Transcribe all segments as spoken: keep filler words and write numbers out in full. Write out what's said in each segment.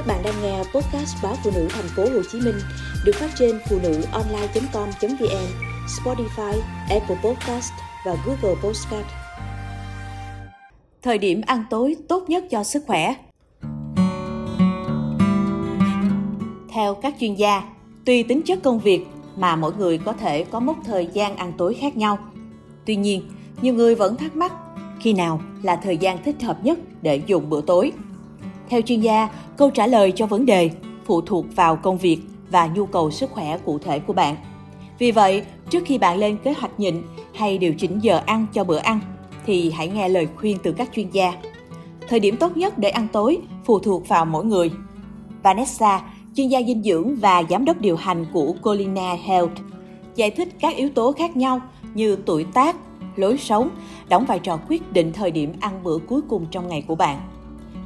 Các bạn đang nghe podcast báo phụ nữ thành phố Hồ Chí Minh được phát trên phụ nữ online chấm com chấm vn, Spotify, Apple Podcast và Google Podcast. Thời điểm ăn tối tốt nhất cho sức khỏe. Theo các chuyên gia, tùy tính chất công việc mà mỗi người có thể có mốc thời gian ăn tối khác nhau. Tuy nhiên, nhiều người vẫn thắc mắc khi nào là thời gian thích hợp nhất để dùng bữa tối. Theo chuyên gia, câu trả lời cho vấn đề phụ thuộc vào công việc và nhu cầu sức khỏe cụ thể của bạn. Vì vậy, trước khi bạn lên kế hoạch nhịn hay điều chỉnh giờ ăn cho bữa ăn, thì hãy nghe lời khuyên từ các chuyên gia. Thời điểm tốt nhất để ăn tối phụ thuộc vào mỗi người. Vanessa, chuyên gia dinh dưỡng và giám đốc điều hành của Colina Health, giải thích các yếu tố khác nhau như tuổi tác, lối sống, đóng vai trò quyết định thời điểm ăn bữa cuối cùng trong ngày của bạn.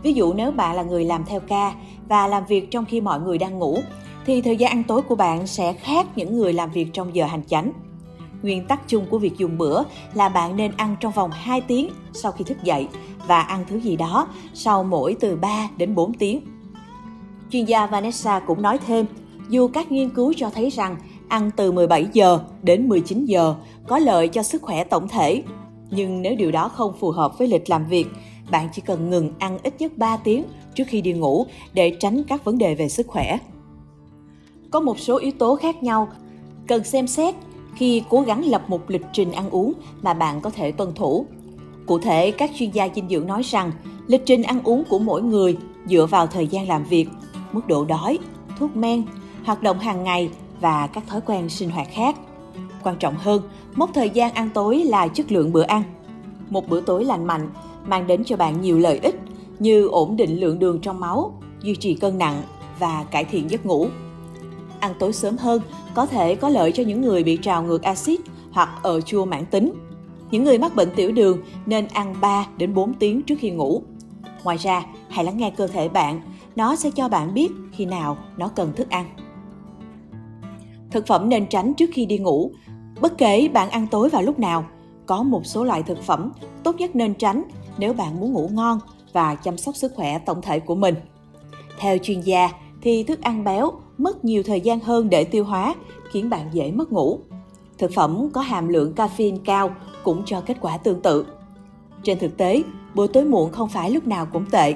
Ví dụ nếu bạn là người làm theo ca và làm việc trong khi mọi người đang ngủ, thì thời gian ăn tối của bạn sẽ khác những người làm việc trong giờ hành chánh. Nguyên tắc chung của việc dùng bữa là bạn nên ăn trong vòng hai tiếng sau khi thức dậy và ăn thứ gì đó sau mỗi từ ba đến bốn tiếng. Chuyên gia Vanessa cũng nói thêm, dù các nghiên cứu cho thấy rằng ăn từ mười bảy giờ đến mười chín giờ có lợi cho sức khỏe tổng thể, nhưng nếu điều đó không phù hợp với lịch làm việc, bạn chỉ cần ngừng ăn ít nhất ba tiếng trước khi đi ngủ để tránh các vấn đề về sức khỏe. Có một số yếu tố khác nhau cần xem xét khi cố gắng lập một lịch trình ăn uống mà bạn có thể tuân thủ. Cụ thể, các chuyên gia dinh dưỡng nói rằng lịch trình ăn uống của mỗi người dựa vào thời gian làm việc, mức độ đói, thuốc men, hoạt động hàng ngày và các thói quen sinh hoạt khác. Quan trọng hơn, mốc thời gian ăn tối là chất lượng bữa ăn. Một bữa tối lành mạnh mang đến cho bạn nhiều lợi ích như ổn định lượng đường trong máu, duy trì cân nặng và cải thiện giấc ngủ. Ăn tối sớm hơn có thể có lợi cho những người bị trào ngược axit hoặc ở chua mãn tính. Những người mắc bệnh tiểu đường nên ăn ba đến bốn tiếng trước khi ngủ. Ngoài ra, hãy lắng nghe cơ thể bạn, nó sẽ cho bạn biết khi nào nó cần thức ăn. Thực phẩm nên tránh trước khi đi ngủ. Bất kể bạn ăn tối vào lúc nào, có một số loại thực phẩm tốt nhất nên tránh nếu bạn muốn ngủ ngon và chăm sóc sức khỏe tổng thể của mình. Theo chuyên gia, thì thức ăn béo mất nhiều thời gian hơn để tiêu hóa, khiến bạn dễ mất ngủ. Thực phẩm có hàm lượng caffeine cao cũng cho kết quả tương tự. Trên thực tế, bữa tối muộn không phải lúc nào cũng tệ.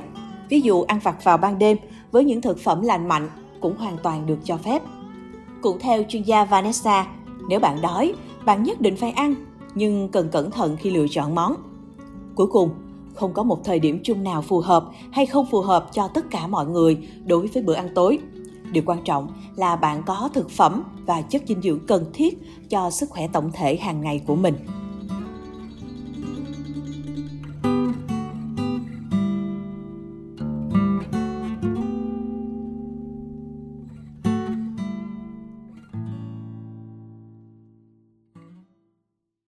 Ví dụ ăn vặt vào ban đêm với những thực phẩm lành mạnh cũng hoàn toàn được cho phép. Cũng theo chuyên gia Vanessa, nếu bạn đói, bạn nhất định phải ăn, nhưng cần cẩn thận khi lựa chọn món. Cuối cùng, không có một thời điểm chung nào phù hợp hay không phù hợp cho tất cả mọi người đối với bữa ăn tối. Điều quan trọng là bạn có thực phẩm và chất dinh dưỡng cần thiết cho sức khỏe tổng thể hàng ngày của mình.